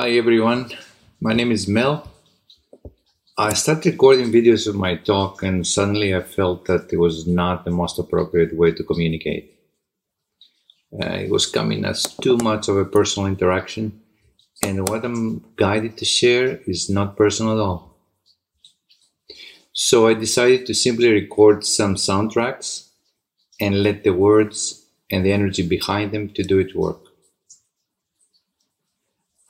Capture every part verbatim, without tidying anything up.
Hi everyone, my name is Mel. I started recording videos of my talk and suddenly I felt that it was not the most appropriate way to communicate. Uh, it was coming as too much of a personal interaction, and what I'm guided to share is not personal at all. So I decided to simply record some soundtracks and let the words and the energy behind them to do its work.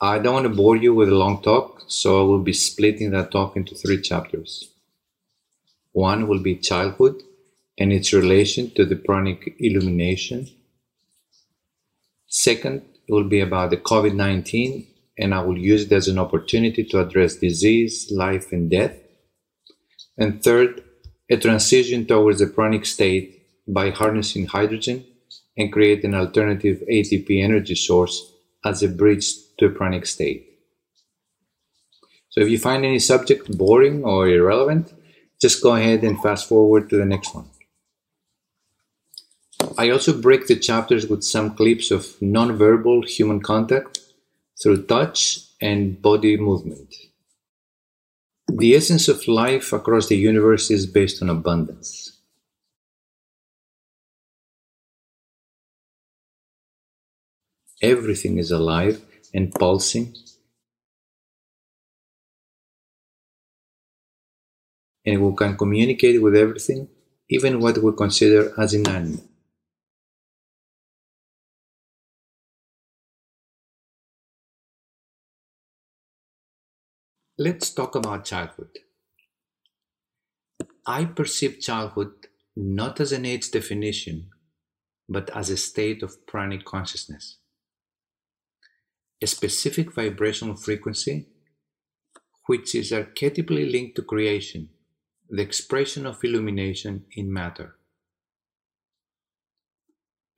I don't want to bore you with a long talk, so I will be splitting that talk into three chapters. One will be childhood and its relation to the pranic illumination. Second, it will be about the COVID nineteen, and I will use it as an opportunity to address disease, life and death. And third, a transition towards the pranic state by harnessing hydrogen and create an alternative A T P energy source as a bridge to a pranic state. So if you find any subject boring or irrelevant, just go ahead and fast forward to the next one. I also break the chapters with some clips of nonverbal human contact through touch and body movement. The essence of life across the universe is based on abundance. Everything is alive and pulsing, and we can communicate with everything, even what we consider as inanimate. Let's talk about childhood. I perceive childhood not as an age definition, but as a state of pranic consciousness. A specific vibrational frequency, which is archetypally linked to creation, the expression of illumination in matter.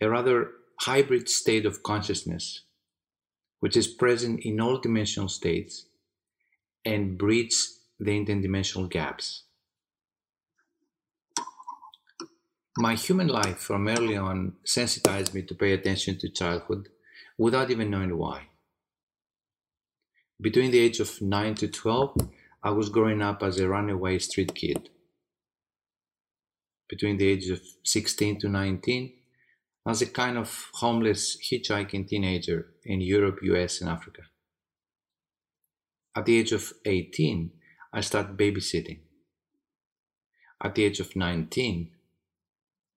A rather hybrid state of consciousness, which is present in all dimensional states and bridges the interdimensional gaps. My human life from early on sensitized me to pay attention to childhood without even knowing why. Between the age of nine to twelve, I was growing up as a runaway street kid. Between the ages of sixteen to nineteen, as a kind of homeless hitchhiking teenager in Europe, U S and Africa. At the age of eighteen, I started babysitting. At the age of nineteen,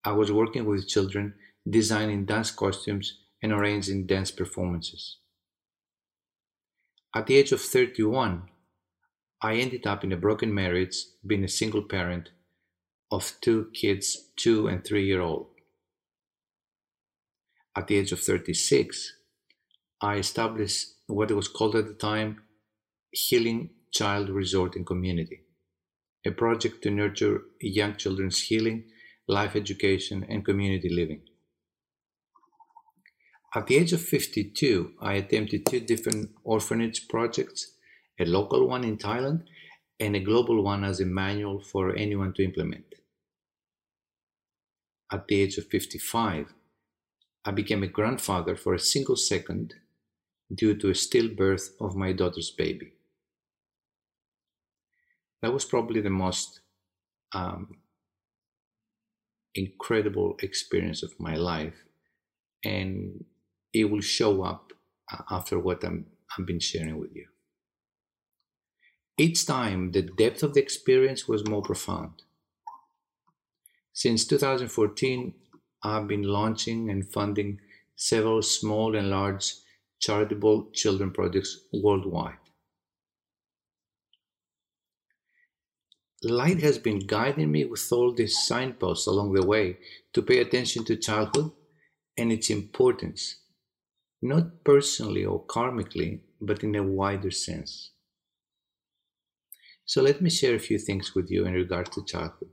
I was working with children, designing dance costumes and arranging dance performances. At the age of thirty-one, I ended up in a broken marriage, being a single parent of two kids, two and three year old. At the age of thirty-six, I established what was called at the time Healing Child Resort and Community, a project to nurture young children's healing, life education, and community living. At the age of fifty-two, I attempted two different orphanage projects, a local one in Thailand and a global one as a manual for anyone to implement. At the age of fifty-five, I became a grandfather for a single second due to a stillbirth of my daughter's baby. That was probably the most um, incredible experience of my life, and it will show up after what I'm, I've been sharing with you. Each time, the depth of the experience was more profound. Since two thousand fourteen, I've been launching and funding several small and large charitable children projects worldwide. Light has been guiding me with all these signposts along the way to pay attention to childhood and its importance, not personally or karmically, but in a wider sense. So let me share a few things with you in regard to childhood.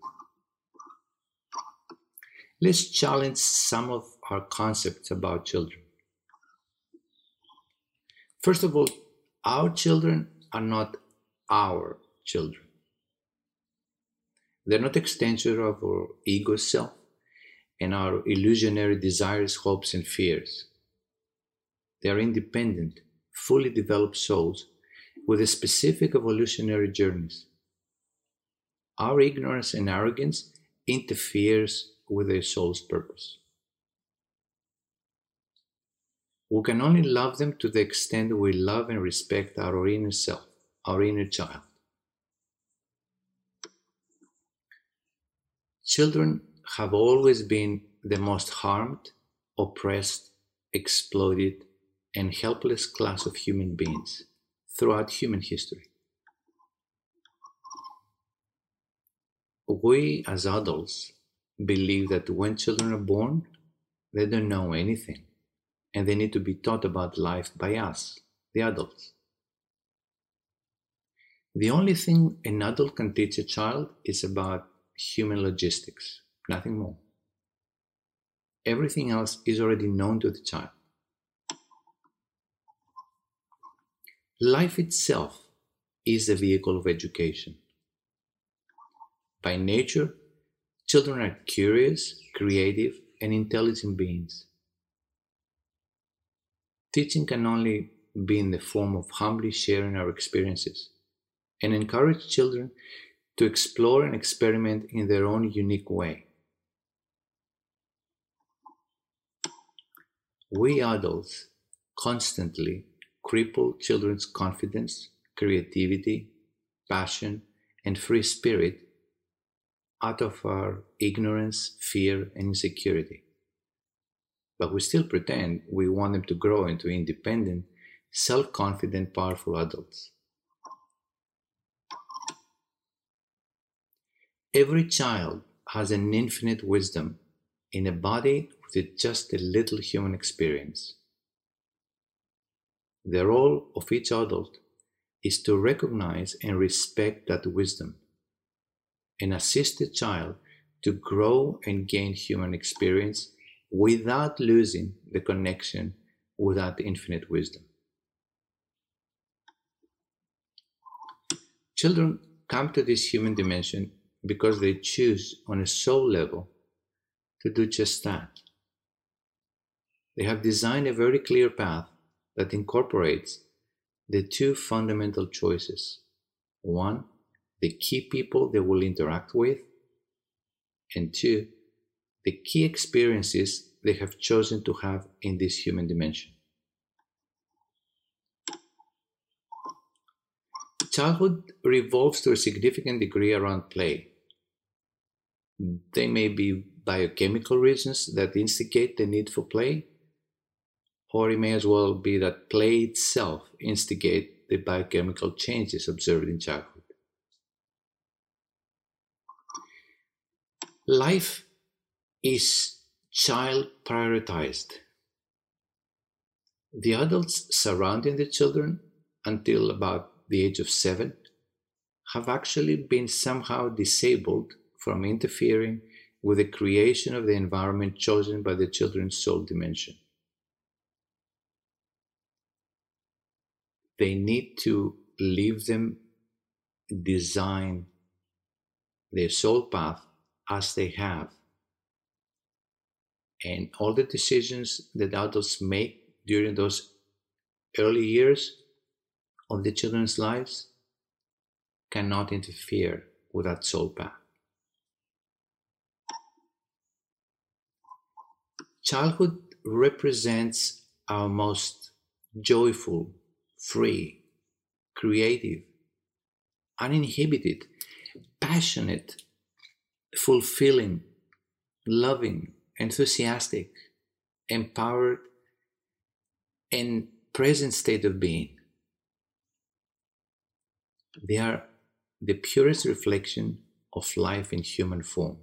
Let's challenge some of our concepts about children. First of all, our children are not our children. They're not extensions of our ego self and our illusionary desires, hopes, and fears. They are independent fully developed souls with specific evolutionary journeys. Our ignorance and arrogance interferes with their soul's purpose. We can only love them to the extent that we love and respect our inner self, our inner child. Children have always been the most harmed, oppressed, exploited, and helpless class of human beings throughout human history. We as adults believe that when children are born, they don't know anything and they need to be taught about life by us, the adults. The only thing an adult can teach a child is about human logistics, nothing more. Everything else is already known to the child. Life itself is the vehicle of education. By nature, children are curious, creative, and intelligent beings. Teaching can only be in the form of humbly sharing our experiences and encourage children to explore and experiment in their own unique way. We adults constantly cripple children's confidence, creativity, passion, and free spirit out of our ignorance, fear, and insecurity. But we still pretend we want them to grow into independent, self-confident, powerful adults. Every child has an infinite wisdom in a body with just a little human experience. The role of each adult is to recognize and respect that wisdom and assist the child to grow and gain human experience without losing the connection with that infinite wisdom. Children come to this human dimension because they choose on a soul level to do just that. They have designed a very clear path that incorporates the two fundamental choices. One, the key people they will interact with, and two, the key experiences they have chosen to have in this human dimension. Childhood revolves to a significant degree around play. They may be biochemical reasons that instigate the need for play, or it may as well be that play itself instigates the biochemical changes observed in childhood. Life is child prioritized. The adults surrounding the children until about the age of seven have actually been somehow disabled from interfering with the creation of the environment chosen by the children's soul dimension. They need to leave them design their soul path as they have. And all the decisions that adults make during those early years of the children's lives cannot interfere with that soul path. Childhood represents our most joyful, free, creative, uninhibited, passionate, fulfilling, loving, enthusiastic, empowered, and present state of being. They are the purest reflection of life in human form.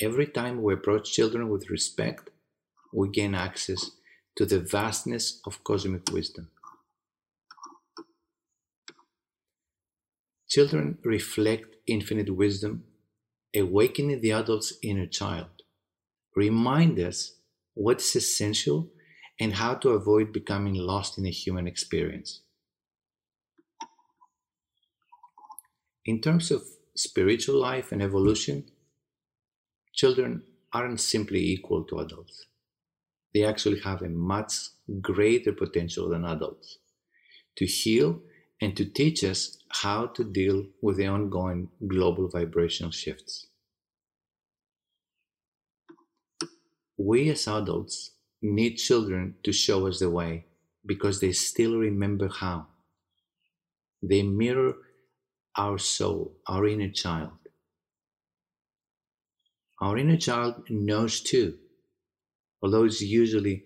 Every time we approach children with respect, we gain access to the vastness of cosmic wisdom. Children reflect infinite wisdom, awakening the adult's inner child. Remind us what is essential and how to avoid becoming lost in the human experience. In terms of spiritual life and evolution, children aren't simply equal to adults. they actually have a much greater potential than adults to heal and to teach us how to deal with the ongoing global vibrational shifts. We as adults need children to show us the way because they still remember how. They mirror our soul, our inner child. Our inner child knows too, although it's usually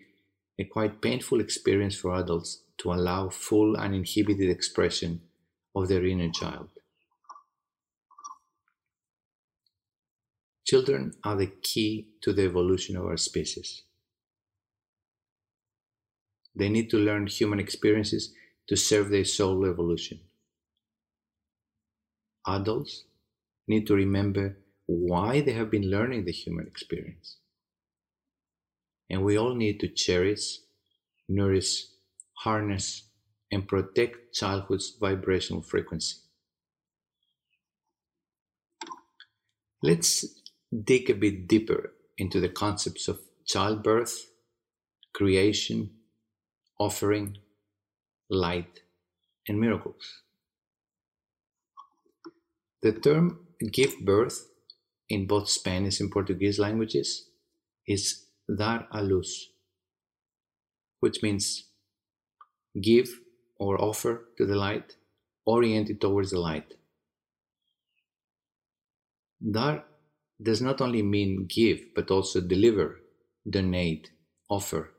a quite painful experience for adults to allow full uninhibited expression of their inner child. Children are the key to the evolution of our species. They need to learn human experiences to serve their soul evolution. Adults need to remember why they have been learning the human experience. And we all need to cherish, nourish, harness, and protect childhood's vibrational frequency. Let's dig a bit deeper into the concepts of childbirth, creation, offering, light, and miracles. The term give birth in both Spanish and Portuguese languages is dar a luz, which means give or offer to the light, oriented towards the light. Dar does not only mean give, but also deliver, donate, offer.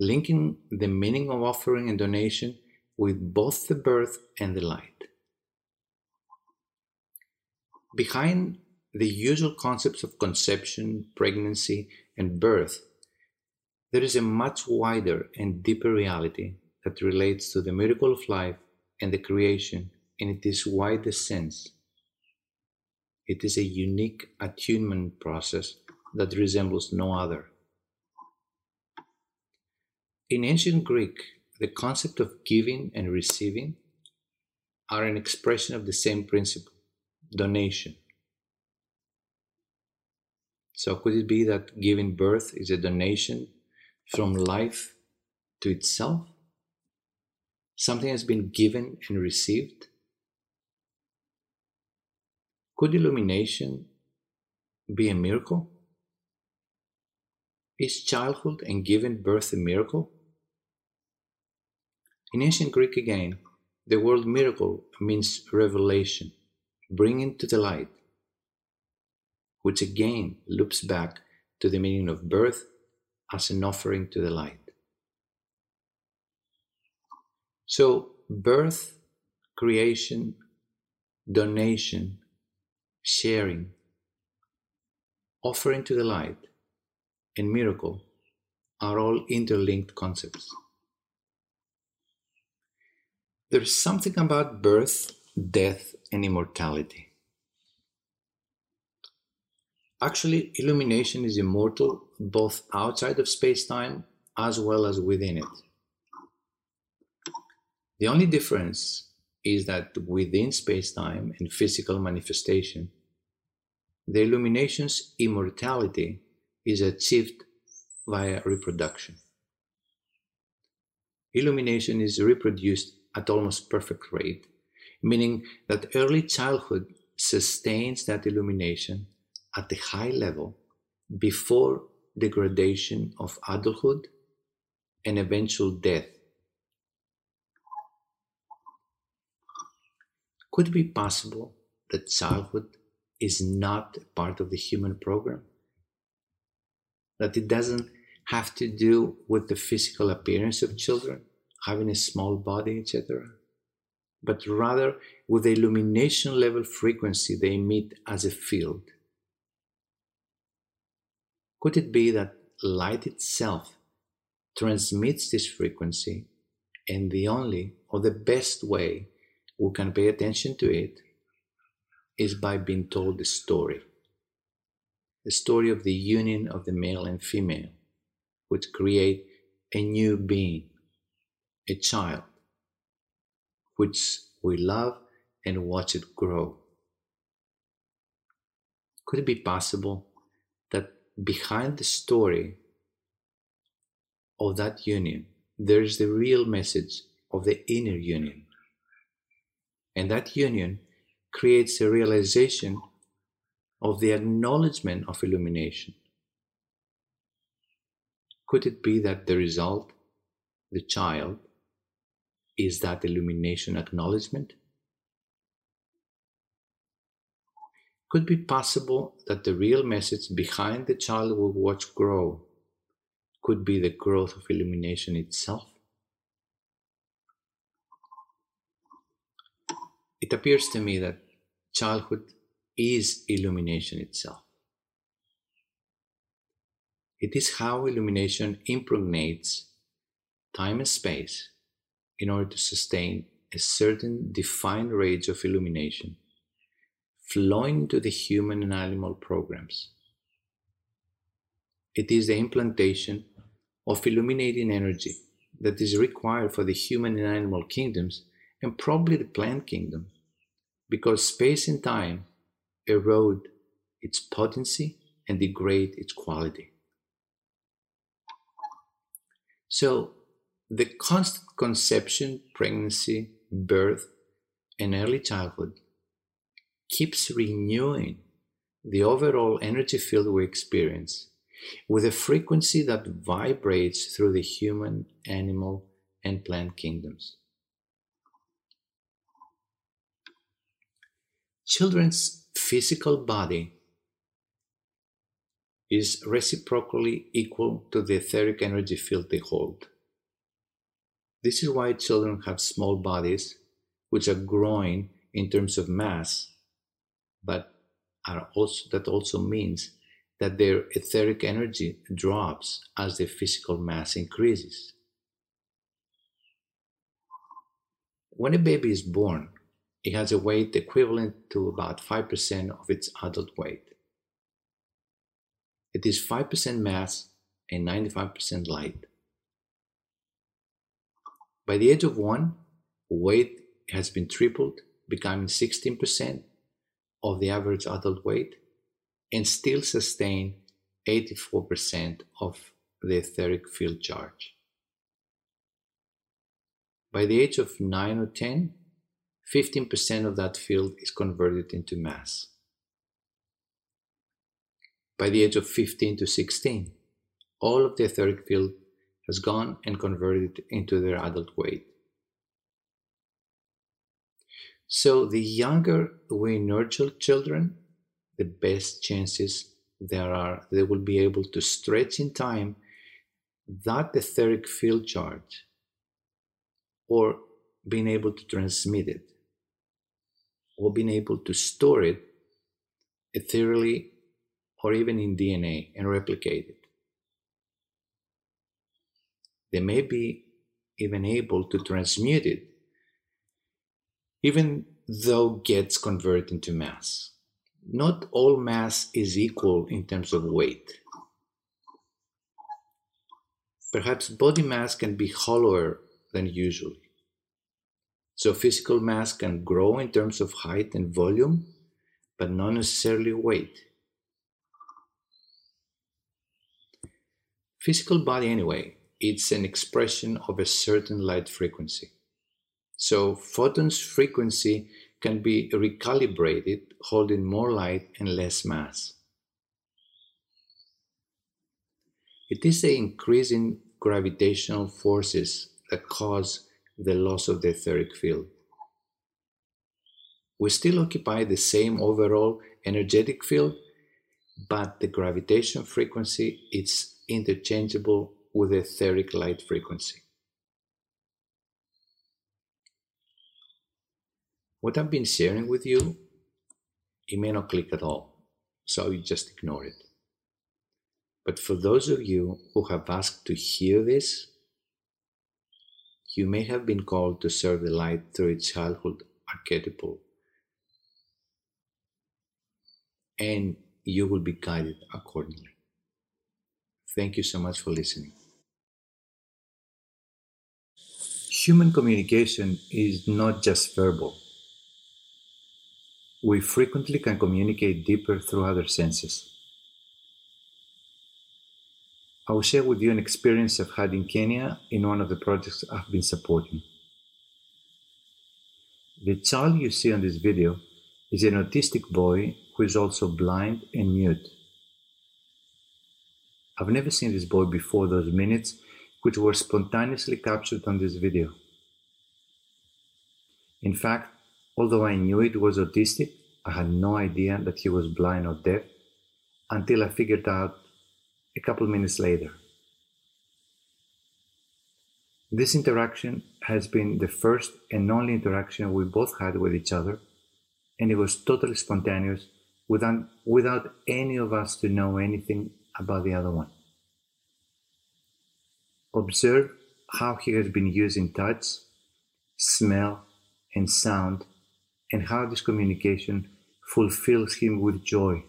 Linking the meaning of offering and donation with both the birth and the light. Behind the usual concepts of conception, pregnancy, and birth, there is a much wider and deeper reality that relates to the miracle of life and the creation in its widest sense. It is a unique attunement process that resembles no other. In ancient Greek, the concept of giving and receiving are an expression of the same principle, donation. So could it be that giving birth is a donation from life to itself? Something has been given and received? Could illumination be a miracle? Is childhood and giving birth a miracle? In ancient Greek again, the word miracle means revelation, bringing to the light, which again loops back to the meaning of birth as an offering to the light. So birth, creation, donation, sharing, offering to the light, and miracle are all interlinked concepts. There's something about birth, death, and immortality. Actually, illumination is immortal both outside of space-time as well as within it. The only difference is that within space-time and physical manifestation, the illumination's immortality is achieved via reproduction. Illumination is reproduced at almost perfect rate, meaning that early childhood sustains that illumination at a high level before degradation of adulthood and eventual death. Could it be possible that childhood is not part of the human program? That it doesn't have to do with the physical appearance of children, having a small body, et cetera, but rather with the illumination level frequency they emit as a field? Could it be that light itself transmits this frequency, and the only or the best way we can pay attention to it is by being told a story? The story of the union of the male and female, which create a new being, a child, which we love and watch it grow. Could it be possible that behind the story of that union, there is the real message of the inner union. And that union creates a realization of the acknowledgement of illumination. Could it be that the result, the child, is that illumination acknowledgement? Could it be possible that the real message behind the child we watch grow could be the growth of illumination itself? It appears to me that childhood is illumination itself. It is how illumination impregnates time and space in order to sustain a certain defined range of illumination flowing into the human and animal programs. It is the implantation of illuminating energy that is required for the human and animal kingdoms, and probably the plant kingdom, because space and time erode its potency and degrade its quality. So, the constant conception, pregnancy, birth, and early childhood keeps renewing the overall energy field we experience with a frequency that vibrates through the human, animal, and plant kingdoms. Children's physical body is reciprocally equal to the etheric energy field they hold. This is why children have small bodies, which are growing in terms of mass, but are also, that also means that their etheric energy drops as their physical mass increases. When a baby is born, it has a weight equivalent to about five percent of its adult weight. It is five percent mass and ninety-five percent light. By the age of one, weight has been tripled, becoming sixteen percent of the average adult weight, and still sustain eighty-four percent of the etheric field charge. By the age of nine or ten, fifteen percent of that field is converted into mass. By the age of fifteen to sixteen, all of the etheric field has gone and converted into their adult weight. So the younger we nurture children, the best chances there are they will be able to stretch in time that etheric field charge, or being able to transmit it, or being able to store it ethereally, or even in D N A, and replicate it. They may be even able to transmute it, even though it gets converted into mass. Not all mass is equal in terms of weight. Perhaps body mass can be hollower than usually. So physical mass can grow in terms of height and volume, but not necessarily weight. Physical body, anyway, it's an expression of a certain light frequency. So photons' frequency can be recalibrated, holding more light and less mass. It is the increasing gravitational forces that cause the loss of the etheric field. We still occupy the same overall energetic field, but the gravitation frequency is interchangeable with the etheric light frequency. What I've been sharing with you, it may not click at all, so you just ignore it. But for those of you who have asked to hear this, you may have been called to serve the light through its childhood archetypal, and you will be guided accordingly. Thank you so much for listening. Human communication is not just verbal. We frequently can communicate deeper through other senses. I will share with you an experience I've had in Kenya in one of the projects I've been supporting. The child you see on this video is an autistic boy who is also blind and mute. I've never seen this boy before those minutes which were spontaneously captured on this video. In fact, although I knew it was autistic, I had no idea that he was blind or deaf until I figured out a couple minutes later. This interaction has been the first and only interaction we both had with each other, and it was totally spontaneous without, without any of us to know anything about the other one. Observe how he has been using touch, smell, and sound, and how this communication fulfills him with joy.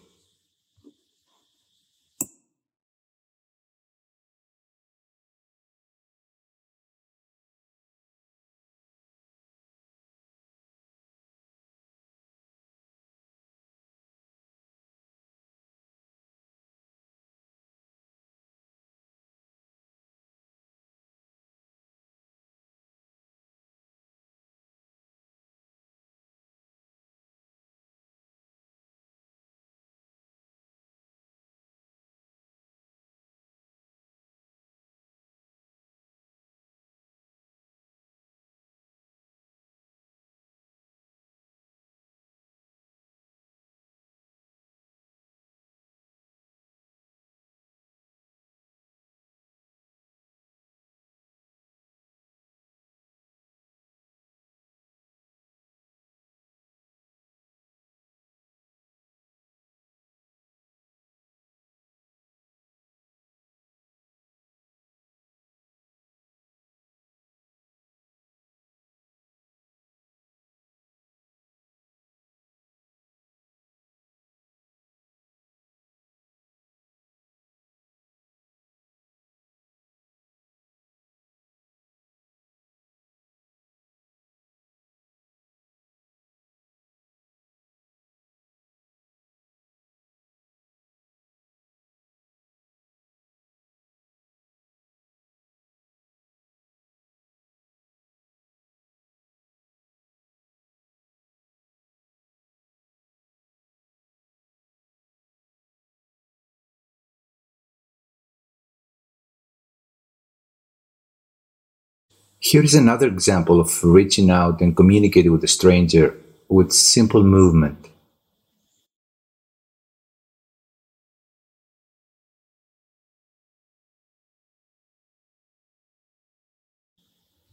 Here is another example of reaching out and communicating with a stranger with simple movement.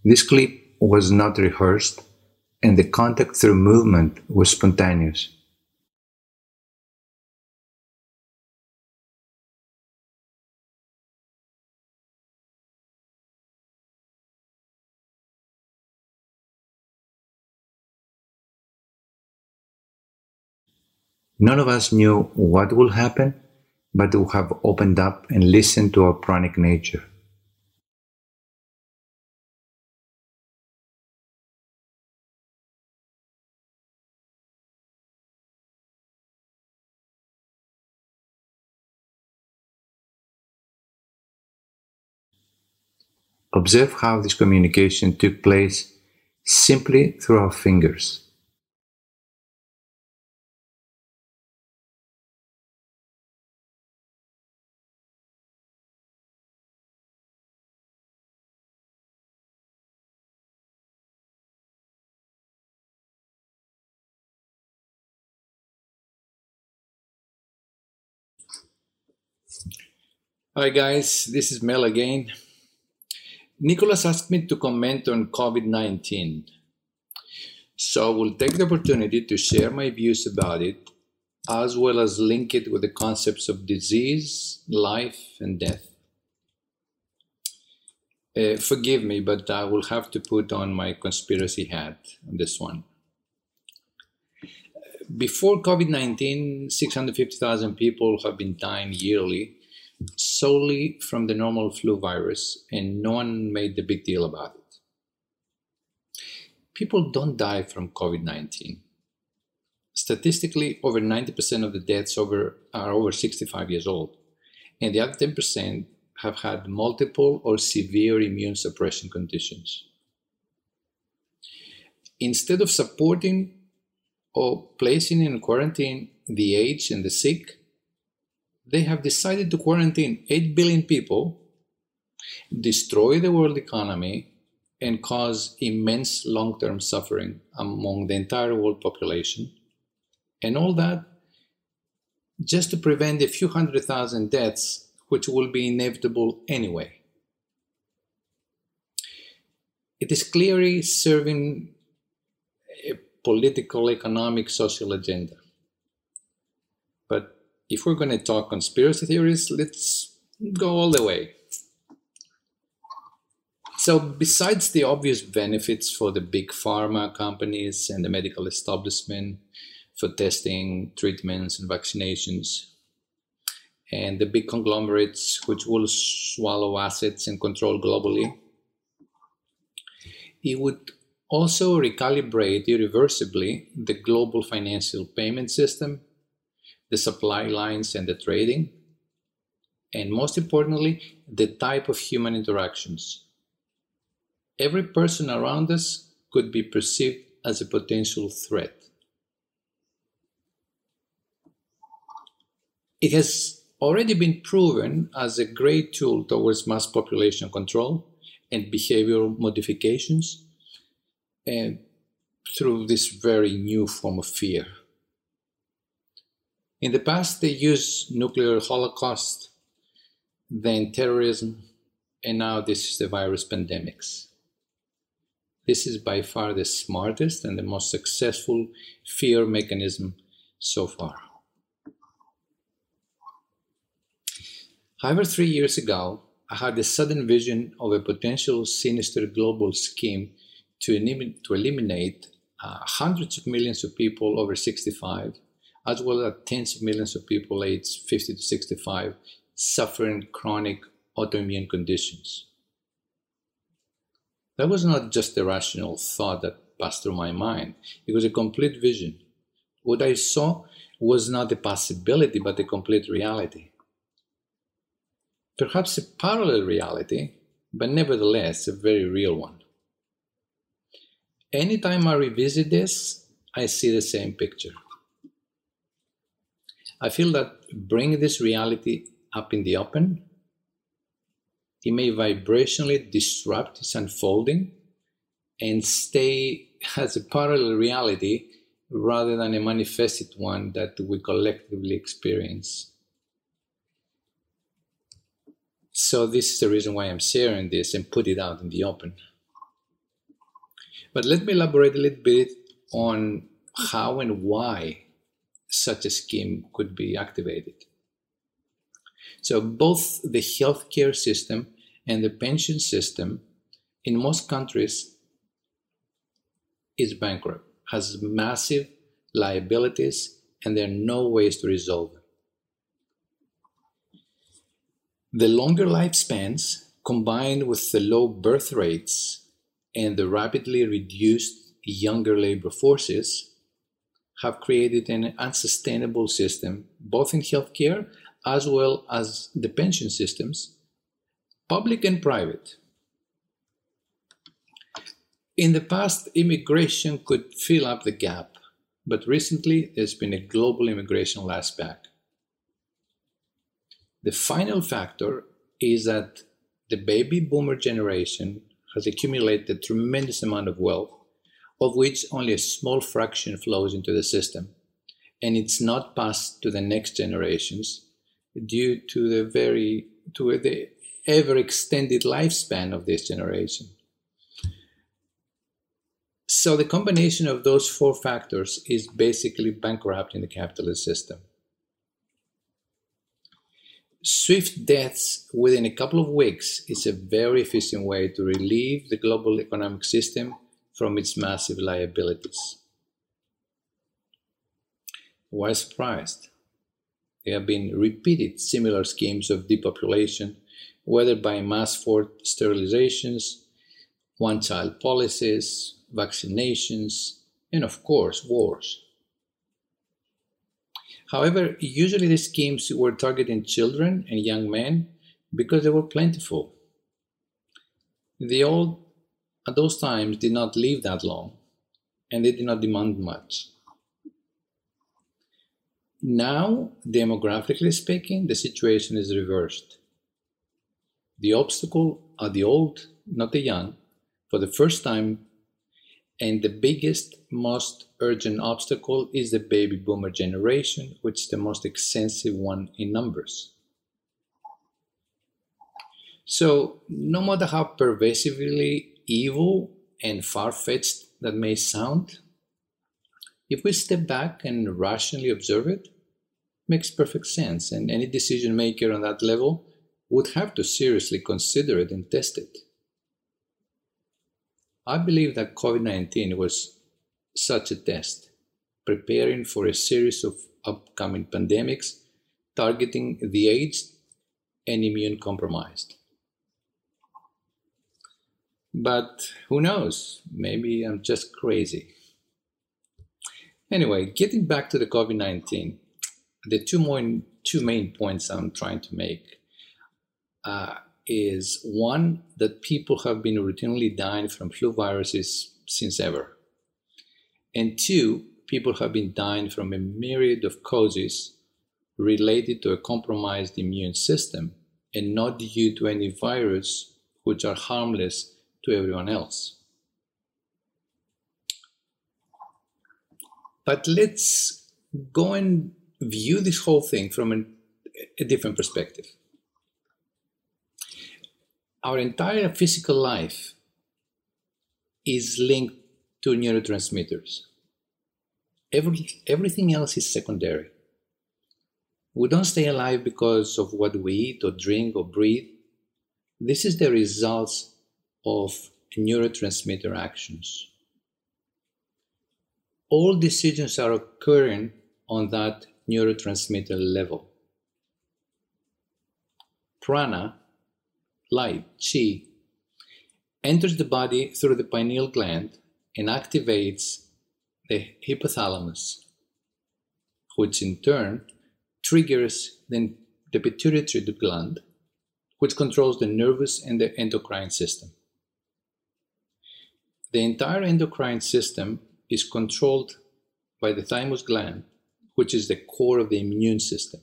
This clip was not rehearsed, and the contact through movement was spontaneous. None of us knew what will happen, but we have opened up and listened to our pranic nature. Observe how this communication took place simply through our fingers. Hi guys, this is Mel again. Nicholas asked me to comment on COVID nineteen. So we'll take the opportunity to share my views about it, as well as link it with the concepts of disease, life, and death. Uh, forgive me, but I will have to put on my conspiracy hat on this one. Before COVID nineteen, six hundred fifty thousand people have been dying yearly, solely from the normal flu virus, and no one made a big deal about it. People don't die from COVID nineteen. Statistically, over ninety percent of the deaths over, are over sixty-five years old, and the other ten percent have had multiple or severe immune suppression conditions. Instead of supporting or placing in quarantine the aged and the sick, they have decided to quarantine eight billion people, destroy the world economy, and cause immense long-term suffering among the entire world population. And all that just to prevent a few hundred thousand deaths, which will be inevitable anyway. It is clearly serving a political, economic, social agenda. But if we're going to talk conspiracy theories, let's go all the way. So besides the obvious benefits for the big pharma companies and the medical establishment for testing, treatments, and vaccinations, and the big conglomerates which will swallow assets and control globally, it would also recalibrate irreversibly the global financial payment system, the supply lines and the trading, and most importantly, the type of human interactions. Every person around us could be perceived as a potential threat. It has already been proven as a great tool towards mass population control and behavioral modifications, and through this very new form of fear. In the past, they used nuclear holocaust, then terrorism, and now this is the virus pandemics. This is by far the smartest and the most successful fear mechanism so far. However, three years ago, I had a sudden vision of a potential sinister global scheme to eliminate, to eliminate uh, hundreds of millions of people over sixty-five, as well as tens of millions of people aged fifty to sixty-five suffering chronic autoimmune conditions. That was not just a rational thought that passed through my mind. It was a complete vision. What I saw was not a possibility, but a complete reality. Perhaps a parallel reality, but nevertheless a very real one. Anytime I revisit this, I see the same picture. I feel that bringing this reality up in the open, it may vibrationally disrupt its unfolding and stay as a parallel reality rather than a manifested one that we collectively experience. So this is the reason why I'm sharing this and put it out in the open. But let me elaborate a little bit on how and why such a scheme could be activated. So both the healthcare system and the pension system in most countries is bankrupt, has massive liabilities, and there are no ways to resolve them. The longer lifespans combined with the low birth rates and the rapidly reduced younger labor forces have created an unsustainable system, both in healthcare as well as the pension systems, public and private. In the past, immigration could fill up the gap, but recently there's been a global immigration lashback. The final factor is that the baby boomer generation has accumulated a tremendous amount of wealth, of which only a small fraction flows into the system, and it's not passed to the next generations due to the very to the ever extended lifespan of this generation. So the combination of those four factors is basically bankrupting the capitalist system. Swift deaths within a couple of weeks is a very efficient way to relieve the global economic system from its massive liabilities. Why surprised? There have been repeated similar schemes of depopulation, whether by mass forced sterilizations, one-child policies, vaccinations, and of course, wars. However, usually the schemes were targeting children and young men because they were plentiful. The old at those times did not live that long, and they did not demand much. Now, demographically speaking, the situation is reversed. The obstacle are the old, not the young, for the first time, and the biggest, most urgent obstacle is the baby boomer generation, which is the most extensive one in numbers. So, no matter how pervasively evil and far-fetched that may sound, if we step back and rationally observe it, it makes perfect sense, and any decision maker on that level would have to seriously consider it and test it. I believe that COVID nineteen was such a test, preparing for a series of upcoming pandemics targeting the aged and immune compromised. But who knows? Maybe I'm just crazy. Anyway, getting back to the COVID nineteen, the two, more, two main points I'm trying to make uh, is one, that people have been routinely dying from flu viruses since ever. And two, people have been dying from a myriad of causes related to a compromised immune system and not due to any virus, which are harmless to everyone else. But let's go and view this whole thing from an, a different perspective. Our entire physical life is linked to neurotransmitters. Every, everything else is secondary. We don't stay alive because of what we eat or drink or breathe. This is the results of neurotransmitter actions. All decisions are occurring on that neurotransmitter level. Prana, light, chi, enters the body through the pineal gland and activates the hypothalamus, which in turn triggers the pituitary gland, which controls the nervous and the endocrine system. The entire endocrine system is controlled by the thymus gland, which is the core of the immune system.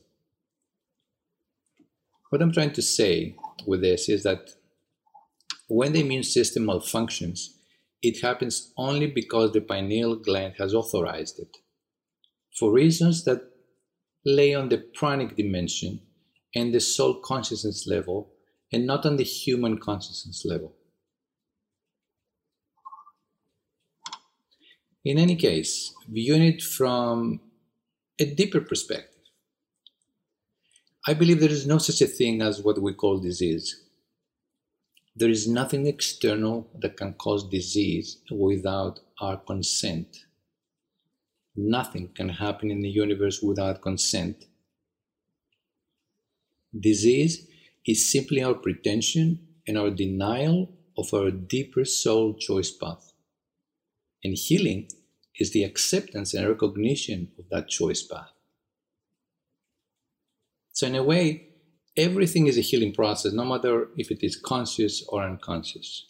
What I'm trying to say with this is that when the immune system malfunctions, it happens only because the pineal gland has authorized it, for reasons that lay on the pranic dimension and the soul consciousness level, and not on the human consciousness level. In any case, viewing it from a deeper perspective, I believe there is no such a thing as what we call disease. There is nothing external that can cause disease without our consent. Nothing can happen in the universe without consent. Disease is simply our pretension and our denial of our deeper soul choice path. And healing is the acceptance and recognition of that choice path. So in a way, everything is a healing process, no matter if it is conscious or unconscious.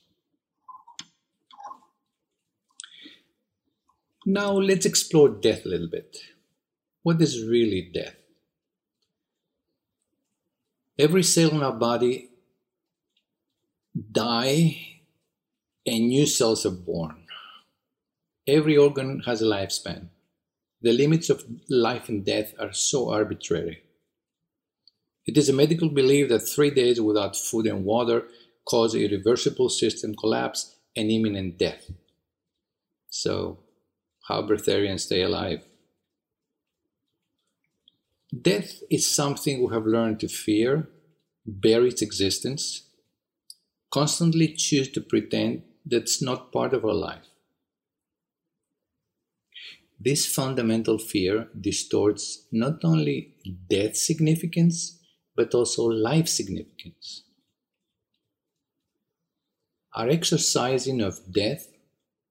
Now let's explore death a little bit. What is really death? Every cell in our body dies and new cells are born. Every organ has a lifespan. The limits of life and death are so arbitrary. It is a medical belief that three days without food and water cause irreversible system collapse and imminent death. So, how breatharians stay alive? Death is something we have learned to fear, bury its existence, constantly choose to pretend that's not part of our life. This fundamental fear distorts not only death significance, but also life significance. Our exercising of death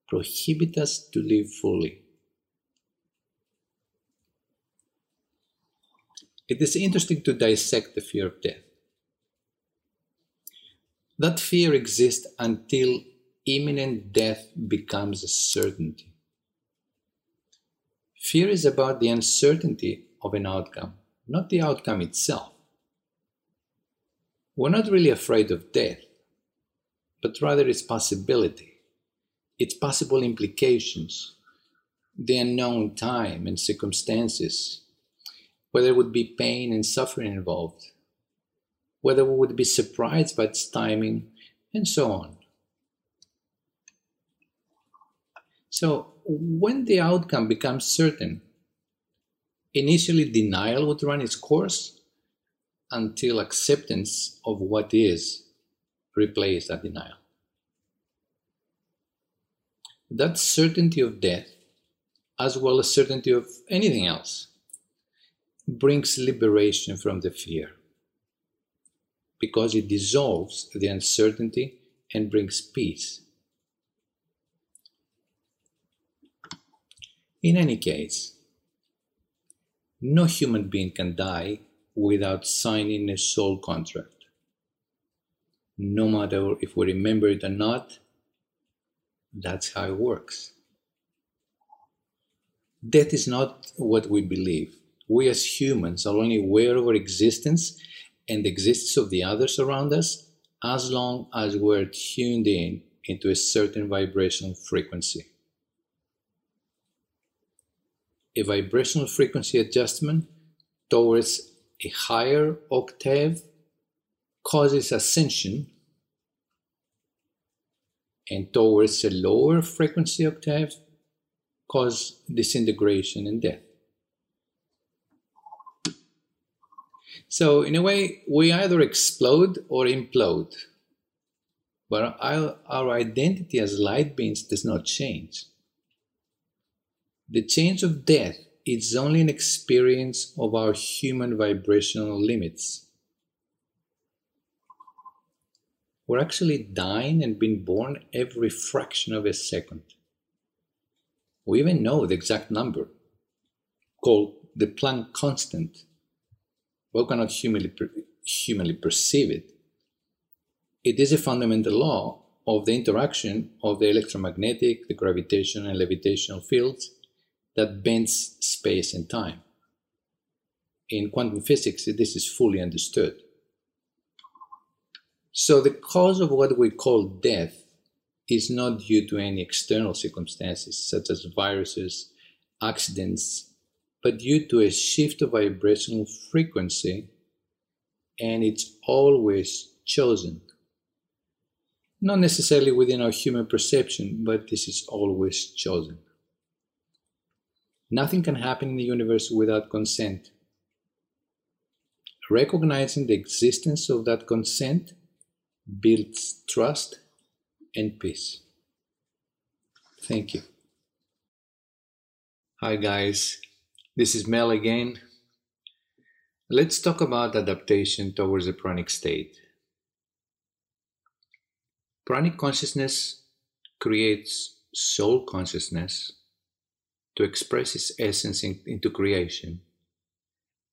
prohibits us to live fully. It is interesting to dissect the fear of death. That fear exists until imminent death becomes a certainty. Fear is about the uncertainty of an outcome, not the outcome itself. We're not really afraid of death, but rather its possibility, its possible implications, the unknown time and circumstances, whether there would be pain and suffering involved, whether we would be surprised by its timing, and so on. So, when the outcome becomes certain, initially denial would run its course until acceptance of what is replaces that denial. That certainty of death, as well as certainty of anything else, brings liberation from the fear, because it dissolves the uncertainty and brings peace. In any case, no human being can die without signing a soul contract. No matter if we remember it or not, that's how it works. Death is not what we believe. We as humans are only aware of our existence and the existence of the others around us as long as we're tuned in into a certain vibrational frequency. A vibrational frequency adjustment towards a higher octave causes ascension, and towards a lower frequency octave cause disintegration and death. So in a way, we either explode or implode, but our, our identity as light beings does not change. The change of death is only an experience of our human vibrational limits. We're actually dying and being born every fraction of a second. We even know the exact number, called the Planck constant. We cannot humanly, humanly perceive it. It is a fundamental law of the interaction of the electromagnetic, the gravitational and levitational fields that bends space and time. In quantum physics, this is fully understood. So the cause of what we call death is not due to any external circumstances, such as viruses, accidents, but due to a shift of vibrational frequency, and it's always chosen. Not necessarily within our human perception, but this is always chosen. Nothing can happen in the universe without consent. Recognizing the existence of that consent builds trust and peace. Thank you. Hi guys, this is Mel again. Let's talk about adaptation towards the pranic state. Pranic consciousness creates soul consciousness to express its essence in, into creation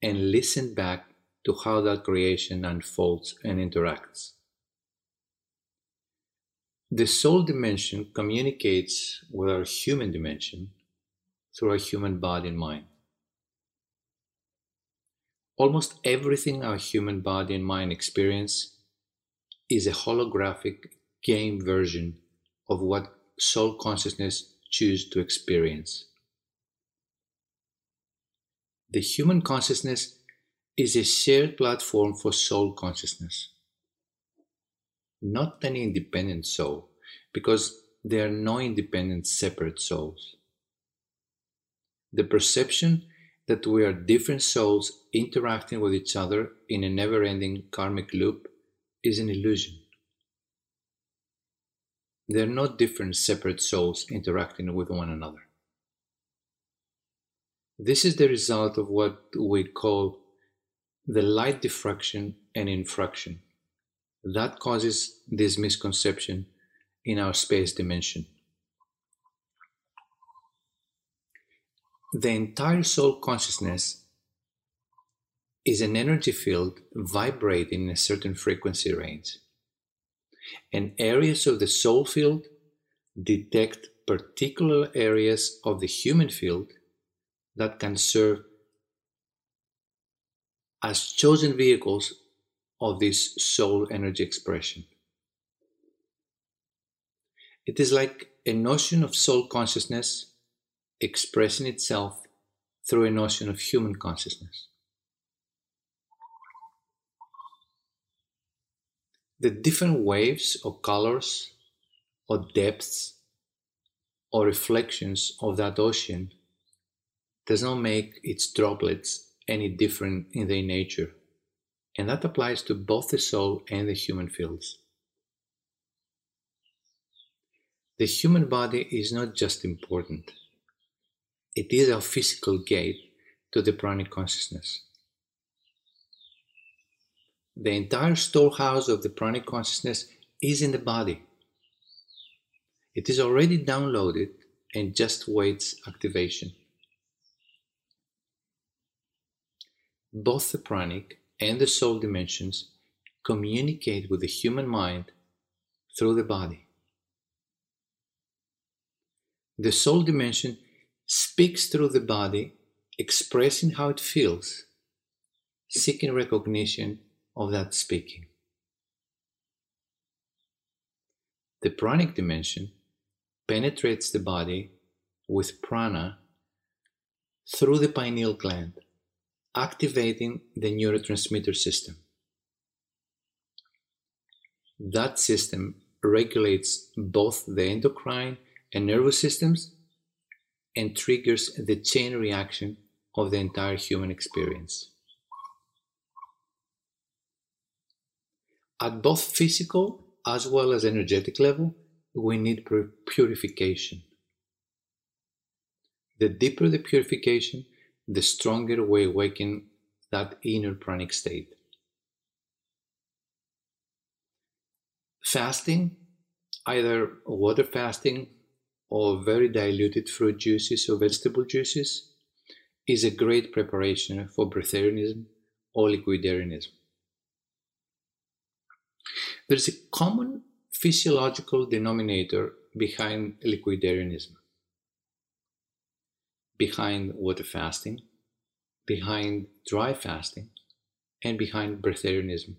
and listen back to how that creation unfolds and interacts. The soul dimension communicates with our human dimension through our human body and mind. Almost everything our human body and mind experience is a holographic game version of what soul consciousness chooses to experience. The human consciousness is a shared platform for soul consciousness. Not an independent soul, because there are no independent separate souls. The perception that we are different souls interacting with each other in a never-ending karmic loop is an illusion. There are no different separate souls interacting with one another. This is the result of what we call the light diffraction and infraction. That causes this misconception in our space dimension. The entire soul consciousness is an energy field vibrating in a certain frequency range. and areas of the soul field detect particular areas of the human field that can serve as chosen vehicles of this soul energy expression. It is like a notion of soul consciousness expressing itself through a notion of human consciousness. The different waves or colors or depths or reflections of that ocean does not make its droplets any different in their nature, and that applies to both the soul and the human fields. The human body is not just important, it is our physical gate to the pranic consciousness. The entire storehouse of the pranic consciousness is in the body. It is already downloaded and just waits activation. Both the pranic and the soul dimensions communicate with the human mind through the body. The soul dimension speaks through the body, expressing how it feels, seeking recognition of that speaking. The pranic dimension penetrates the body with prana through the pineal gland, activating the neurotransmitter system. That system regulates both the endocrine and nervous systems and triggers the chain reaction of the entire human experience. At both physical as well as energetic level, we need purification. The deeper the purification, the stronger we awaken that inner pranic state. Fasting, either water fasting or very diluted fruit juices or vegetable juices, is a great preparation for breatharianism or liquidarianism. There is a common physiological denominator behind liquidarianism, behind water fasting, behind dry fasting, and behind breatharianism.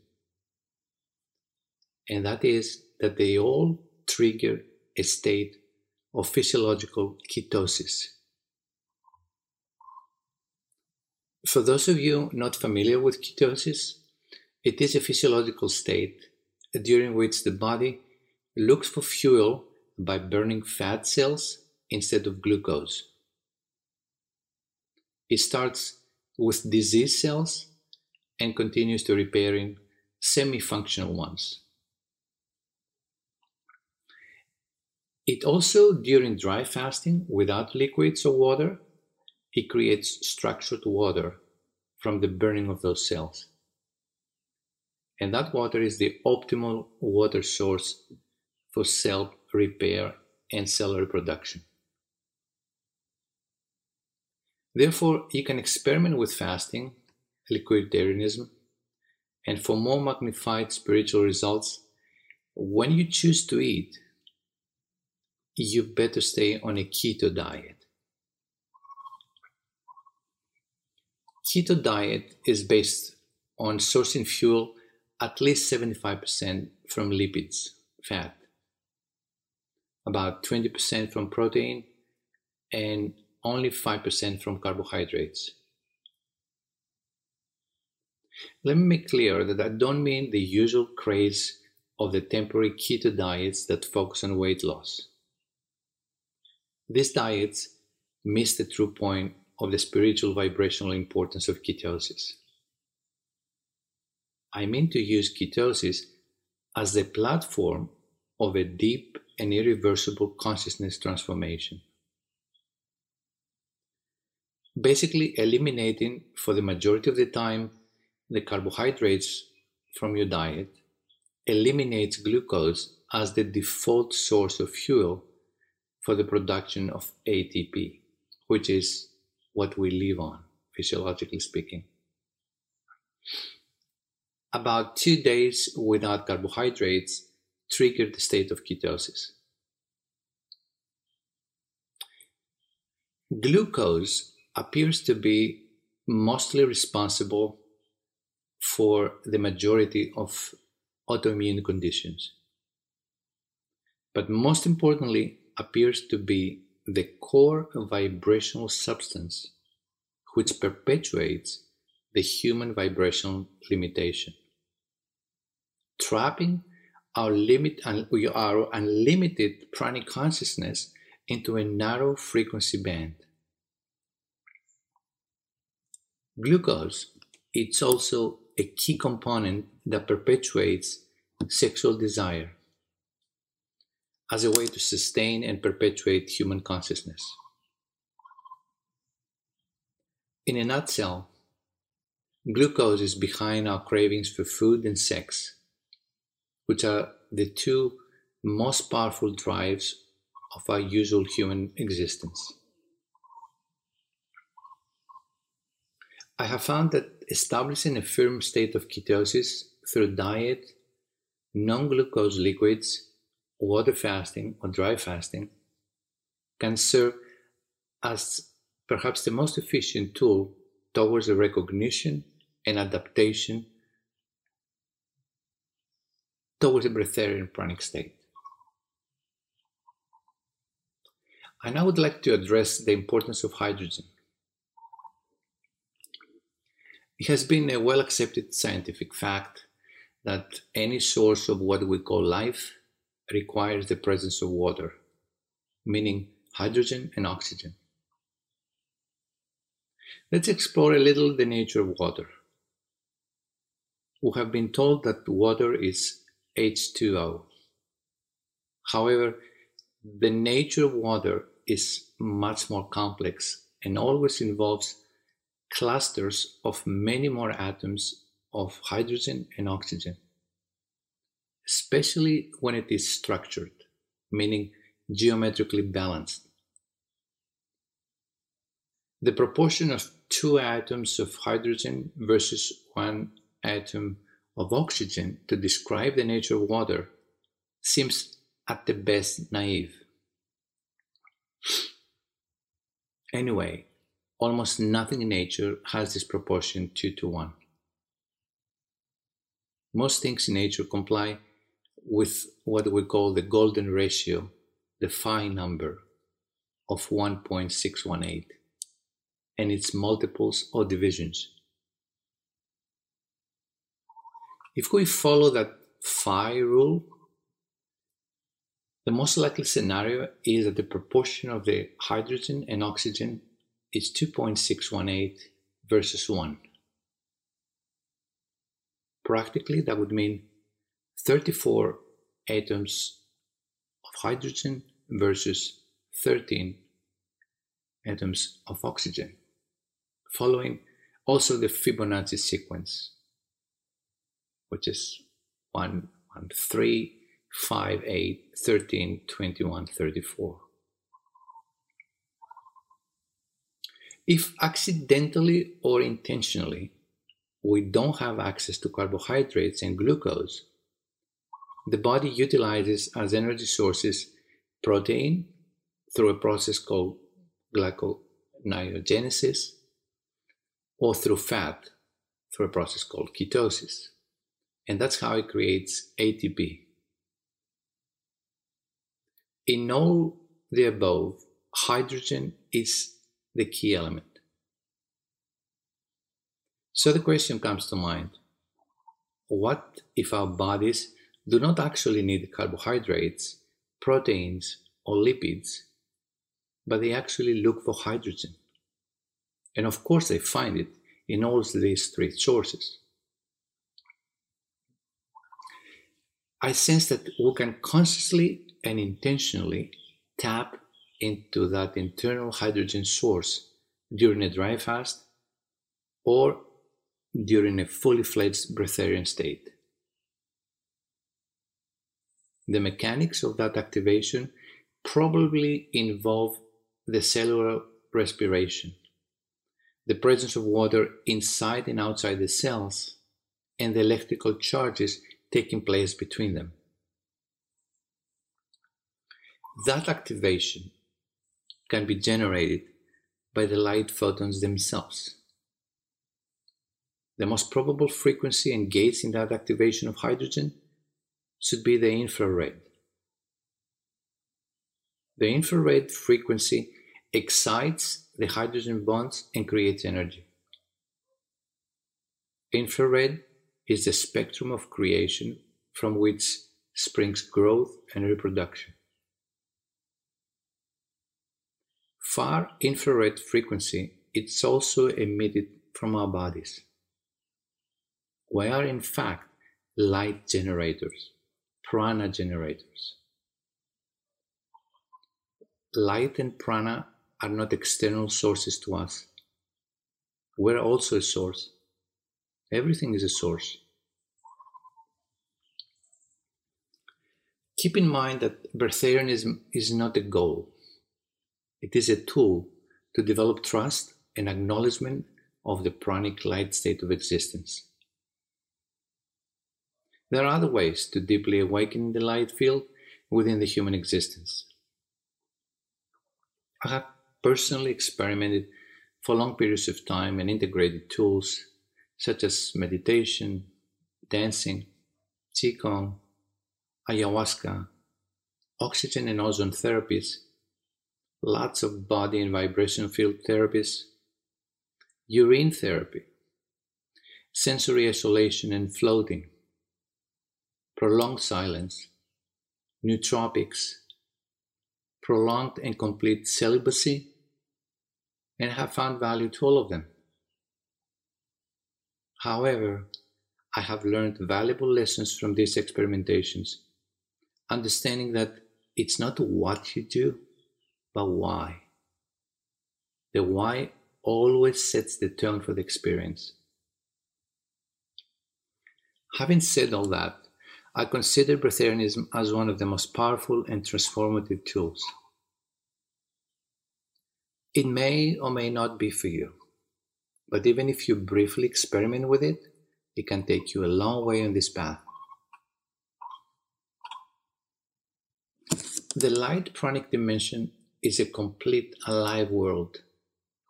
And that is that they all trigger a state of physiological ketosis. For those of you not familiar with ketosis, it is a physiological state during which the body looks for fuel by burning fat cells instead of glucose. It starts with disease cells and continues to repairing semi-functional ones. It also, during dry fasting without liquids or water, it creates structured water from the burning of those cells. And that water is the optimal water source for cell repair and cell reproduction. Therefore, you can experiment with fasting, liquidarianism, and for more magnified spiritual results, when you choose to eat, you better stay on a keto diet. Keto diet is based on sourcing fuel at least seventy-five percent from lipids, fat, about twenty percent from protein, and only five percent from carbohydrates. Let me make clear that I don't mean the usual craze of the temporary keto diets that focus on weight loss. These diets miss the true point of the spiritual vibrational importance of ketosis. I mean to use ketosis as the platform of a deep and irreversible consciousness transformation. Basically eliminating, for the majority of the time, the carbohydrates from your diet eliminates glucose as the default source of fuel for the production of A T P, which is what we live on, physiologically speaking. About two days without carbohydrates trigger the state of ketosis. Glucose appears to be mostly responsible for the majority of autoimmune conditions, but most importantly appears to be the core vibrational substance which perpetuates the human vibrational limitation, trapping our limit and our unlimited pranic consciousness into a narrow frequency band. Glucose, it's also a key component that perpetuates sexual desire as a way to sustain and perpetuate human consciousness. In a nutshell, glucose is behind our cravings for food and sex, which are the two most powerful drives of our usual human existence. I have found that establishing a firm state of ketosis through diet, non-glucose liquids, water fasting or dry fasting can serve as perhaps the most efficient tool towards the recognition and adaptation towards a breatharian pranic state. And I would like to address the importance of hydrogen. It has been a well-accepted scientific fact that any source of what we call life requires the presence of water, meaning hydrogen and oxygen. Let's explore a little the nature of water. We have been told that water is H two O. However, the nature of water is much more complex and always involves clusters of many more atoms of hydrogen and oxygen, especially when it is structured, meaning geometrically balanced. The proportion of two atoms of hydrogen versus one atom of oxygen to describe the nature of water seems at the best naive. Anyway, almost nothing in nature has this proportion two to one. Most things in nature comply with what we call the golden ratio, the Phi number of one point six one eight, and its multiples or divisions. If we follow that Phi rule, the most likely scenario is that the proportion of the hydrogen and oxygen is two point six one eight versus one. Practically, that would mean thirty-four atoms of hydrogen versus thirteen atoms of oxygen, following also the Fibonacci sequence, which is one, one, three, five, eight, thirteen, twenty-one, thirty-four. If accidentally or intentionally we don't have access to carbohydrates and glucose, the body utilizes as energy sources protein through a process called gluconeogenesis, or through fat through a process called ketosis. And that's how it creates A T P. In all the above, hydrogen is the key element. So the question comes to mind, what if our bodies do not actually need carbohydrates, proteins, or lipids, but they actually look for hydrogen? And of course they find it in all these three sources. I sense that we can consciously and intentionally tap into that internal hydrogen source during a dry fast or during a fully fledged breatharian state. The mechanics of that activation probably involve the cellular respiration, the presence of water inside and outside the cells, and the electrical charges taking place between them, That activation can be generated by the light photons themselves. The most probable frequency engaged in that activation of hydrogen should be the infrared. The infrared frequency excites the hydrogen bonds and creates energy. Infrared is the spectrum of creation from which springs growth and reproduction. Far infrared frequency is also emitted from our bodies. We are in fact light generators, prana generators. Light and prana are not external sources to us. We're also a source. Everything is a source. Keep in mind that breatharianism is not a goal. It is a tool to develop trust and acknowledgement of the pranic light state of existence. There are other ways to deeply awaken the light field within the human existence. I have personally experimented for long periods of time and integrated tools such as meditation, dancing, qigong, ayahuasca, oxygen and ozone therapies, lots of body and vibration field therapies, urine therapy, sensory isolation and floating, prolonged silence, nootropics, prolonged and complete celibacy, and have found value to all of them. However, I have learned valuable lessons from these experimentations, understanding that it's not what you do, but why. The why always sets the tone for the experience. Having said all that, I consider breatharianism as one of the most powerful and transformative tools. It may or may not be for you, but even if you briefly experiment with it, it can take you a long way on this path. The light pranic dimension is a complete alive world,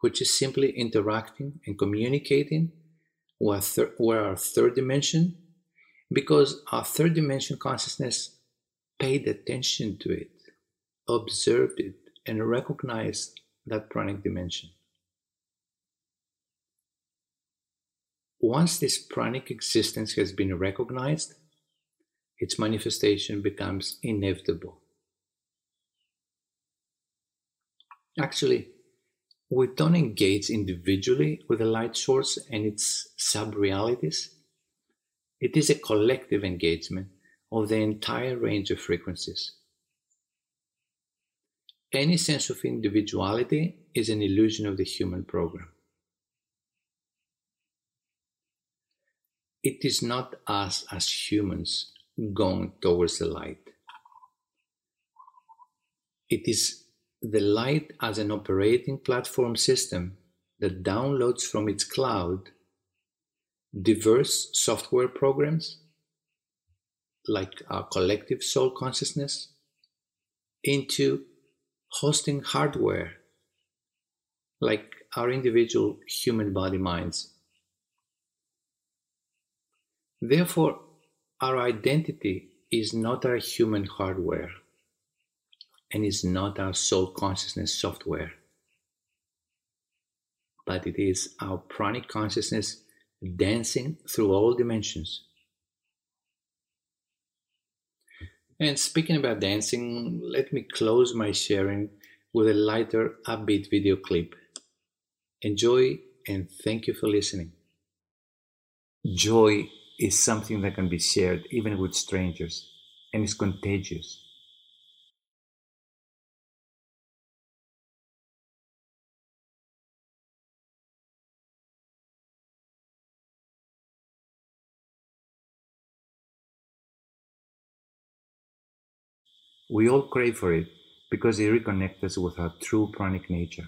which is simply interacting and communicating with our third dimension, because our third dimension consciousness paid attention to it, observed it, and recognized that pranic dimension. Once this pranic existence has been recognized, its manifestation becomes inevitable. Actually, we don't engage individually with the light source and its sub-realities. It is a collective engagement of the entire range of frequencies. Any sense of individuality is an illusion of the human program. It is not us as humans going towards the light. It is the light as an operating platform system that downloads from its cloud diverse software programs, like our collective soul consciousness, into hosting hardware, like our individual human body minds. Therefore, our identity is not our human hardware and is not our soul consciousness software, but it is our pranic consciousness dancing through all dimensions. And speaking about dancing, let me close my sharing with a lighter, upbeat video clip. Enjoy, and thank you for listening. Joy is something that can be shared even with strangers, and is contagious. We all crave for it because it reconnects us with our true pranic nature.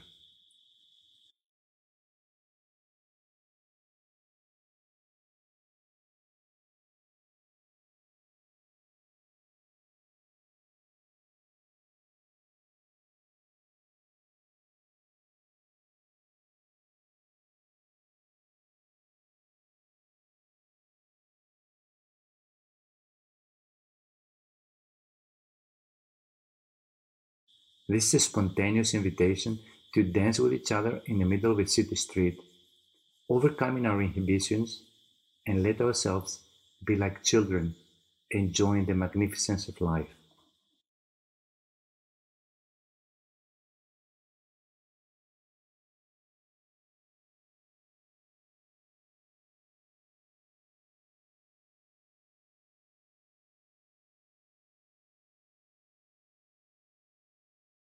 This is a spontaneous invitation to dance with each other in the middle of a city street, overcoming our inhibitions, and let ourselves be like children, enjoying the magnificence of life.